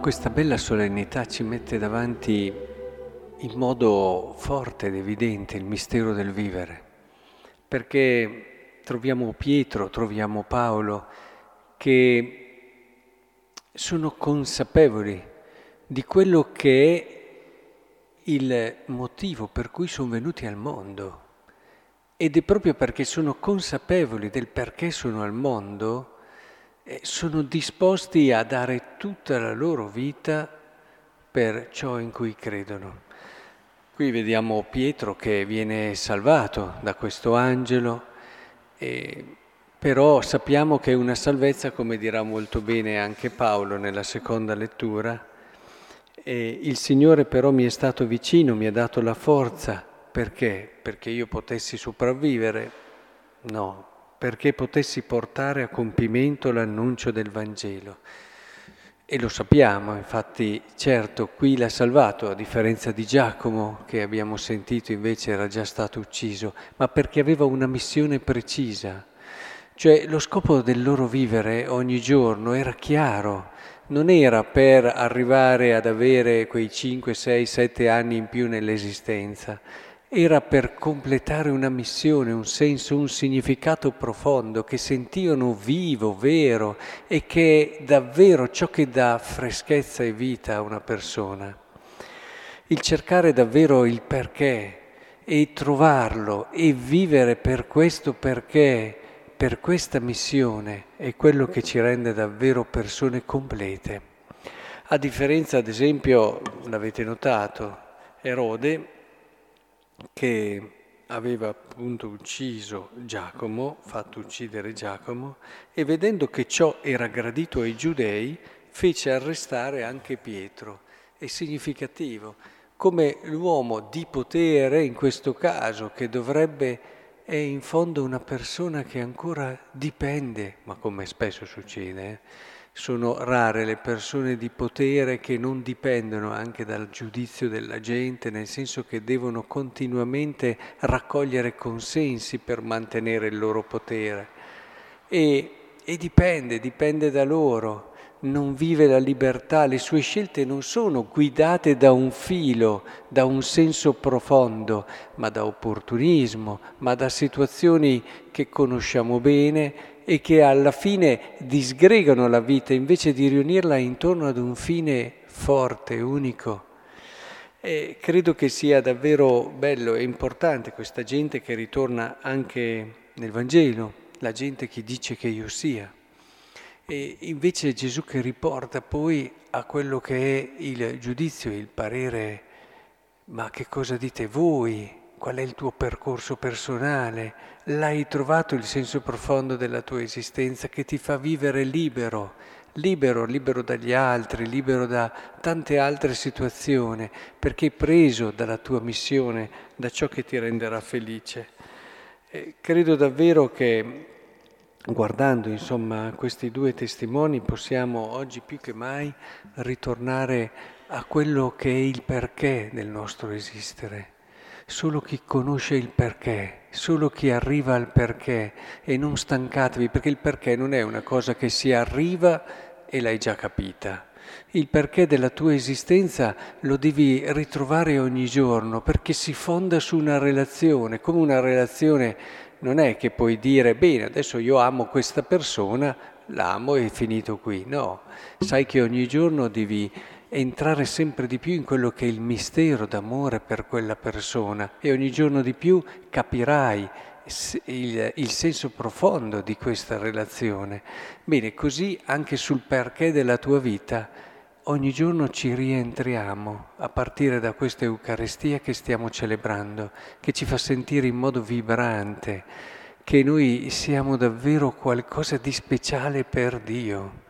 Questa bella solennità ci mette davanti in modo forte ed evidente il mistero del vivere, perché troviamo Pietro, troviamo Paolo, che sono consapevoli di quello che è il motivo per cui sono venuti al mondo. Ed è proprio perché sono consapevoli del perché sono al mondo, sono disposti a dare tutta la loro vita per ciò in cui credono. Qui vediamo Pietro che viene salvato da questo angelo, però sappiamo che è una salvezza, come dirà molto bene anche Paolo nella seconda lettura. Il Signore però mi è stato vicino, mi ha dato la forza. Perché? Perché io potessi sopravvivere? No, perché potessi portare a compimento l'annuncio del Vangelo. E lo sappiamo, infatti, certo, qui l'ha salvato, a differenza di Giacomo, che abbiamo sentito invece era già stato ucciso, ma perché aveva una missione precisa. Cioè, lo scopo del loro vivere ogni giorno era chiaro, non era per arrivare ad avere quei 5, 6, 7 anni in più nell'esistenza, era per completare una missione, un senso, un significato profondo che sentivano vivo, vero e che è davvero ciò che dà freschezza e vita a una persona. Il cercare davvero il perché e trovarlo e vivere per questo perché, per questa missione, è quello che ci rende davvero persone complete. A differenza, ad esempio, l'avete notato, Erode, che aveva appunto ucciso Giacomo, fatto uccidere Giacomo, e vedendo che ciò era gradito ai giudei, fece arrestare anche Pietro. È significativo come l'uomo di potere, in questo caso, che dovrebbe, è in fondo una persona che ancora dipende, ma come spesso succede, sono rare le persone di potere che non dipendono anche dal giudizio della gente, nel senso che devono continuamente raccogliere consensi per mantenere il loro potere. E dipende da loro, non vive la libertà, le sue scelte non sono guidate da un filo, da un senso profondo, ma da opportunismo, ma da situazioni che conosciamo bene e che alla fine disgregano la vita invece di riunirla intorno ad un fine forte, unico. E credo che sia davvero bello e importante questa gente che ritorna anche nel Vangelo, la gente che dice che io sia. E invece Gesù che riporta poi a quello che è il giudizio, il parere, ma che cosa dite voi? Qual è il tuo percorso personale? L'hai trovato il senso profondo della tua esistenza che ti fa vivere libero dagli altri, libero da tante altre situazioni, perché preso dalla tua missione, da ciò che ti renderà felice. Credo davvero che guardando insomma questi due testimoni possiamo oggi più che mai ritornare a quello che è il perché del nostro esistere. Solo chi conosce il perché, solo chi arriva al perché, e non stancatevi, perché il perché non è una cosa che si arriva e l'hai già capita. Il perché della tua esistenza lo devi ritrovare ogni giorno, perché si fonda su una relazione, come una relazione non è che puoi dire bene, adesso io amo questa persona, l'amo e è finito qui. No, sai che ogni giorno devi entrare sempre di più in quello che è il mistero d'amore per quella persona e ogni giorno di più capirai il senso profondo di questa relazione. Bene, così anche sul perché della tua vita ogni giorno ci rientriamo a partire da questa Eucarestia che stiamo celebrando, che ci fa sentire in modo vibrante, che noi siamo davvero qualcosa di speciale per Dio.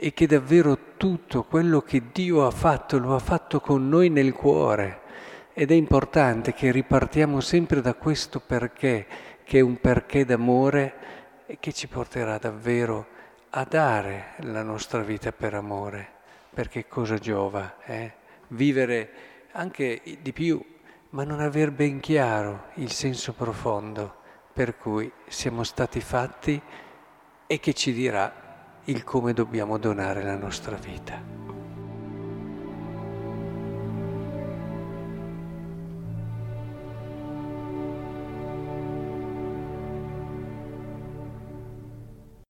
E che davvero tutto quello che Dio ha fatto lo ha fatto con noi nel cuore ed è importante che ripartiamo sempre da questo perché, che è un perché d'amore e che ci porterà davvero a dare la nostra vita per amore, perché cosa giova? Vivere anche di più, ma non aver ben chiaro il senso profondo per cui siamo stati fatti e che ci dirà il come dobbiamo donare la nostra vita.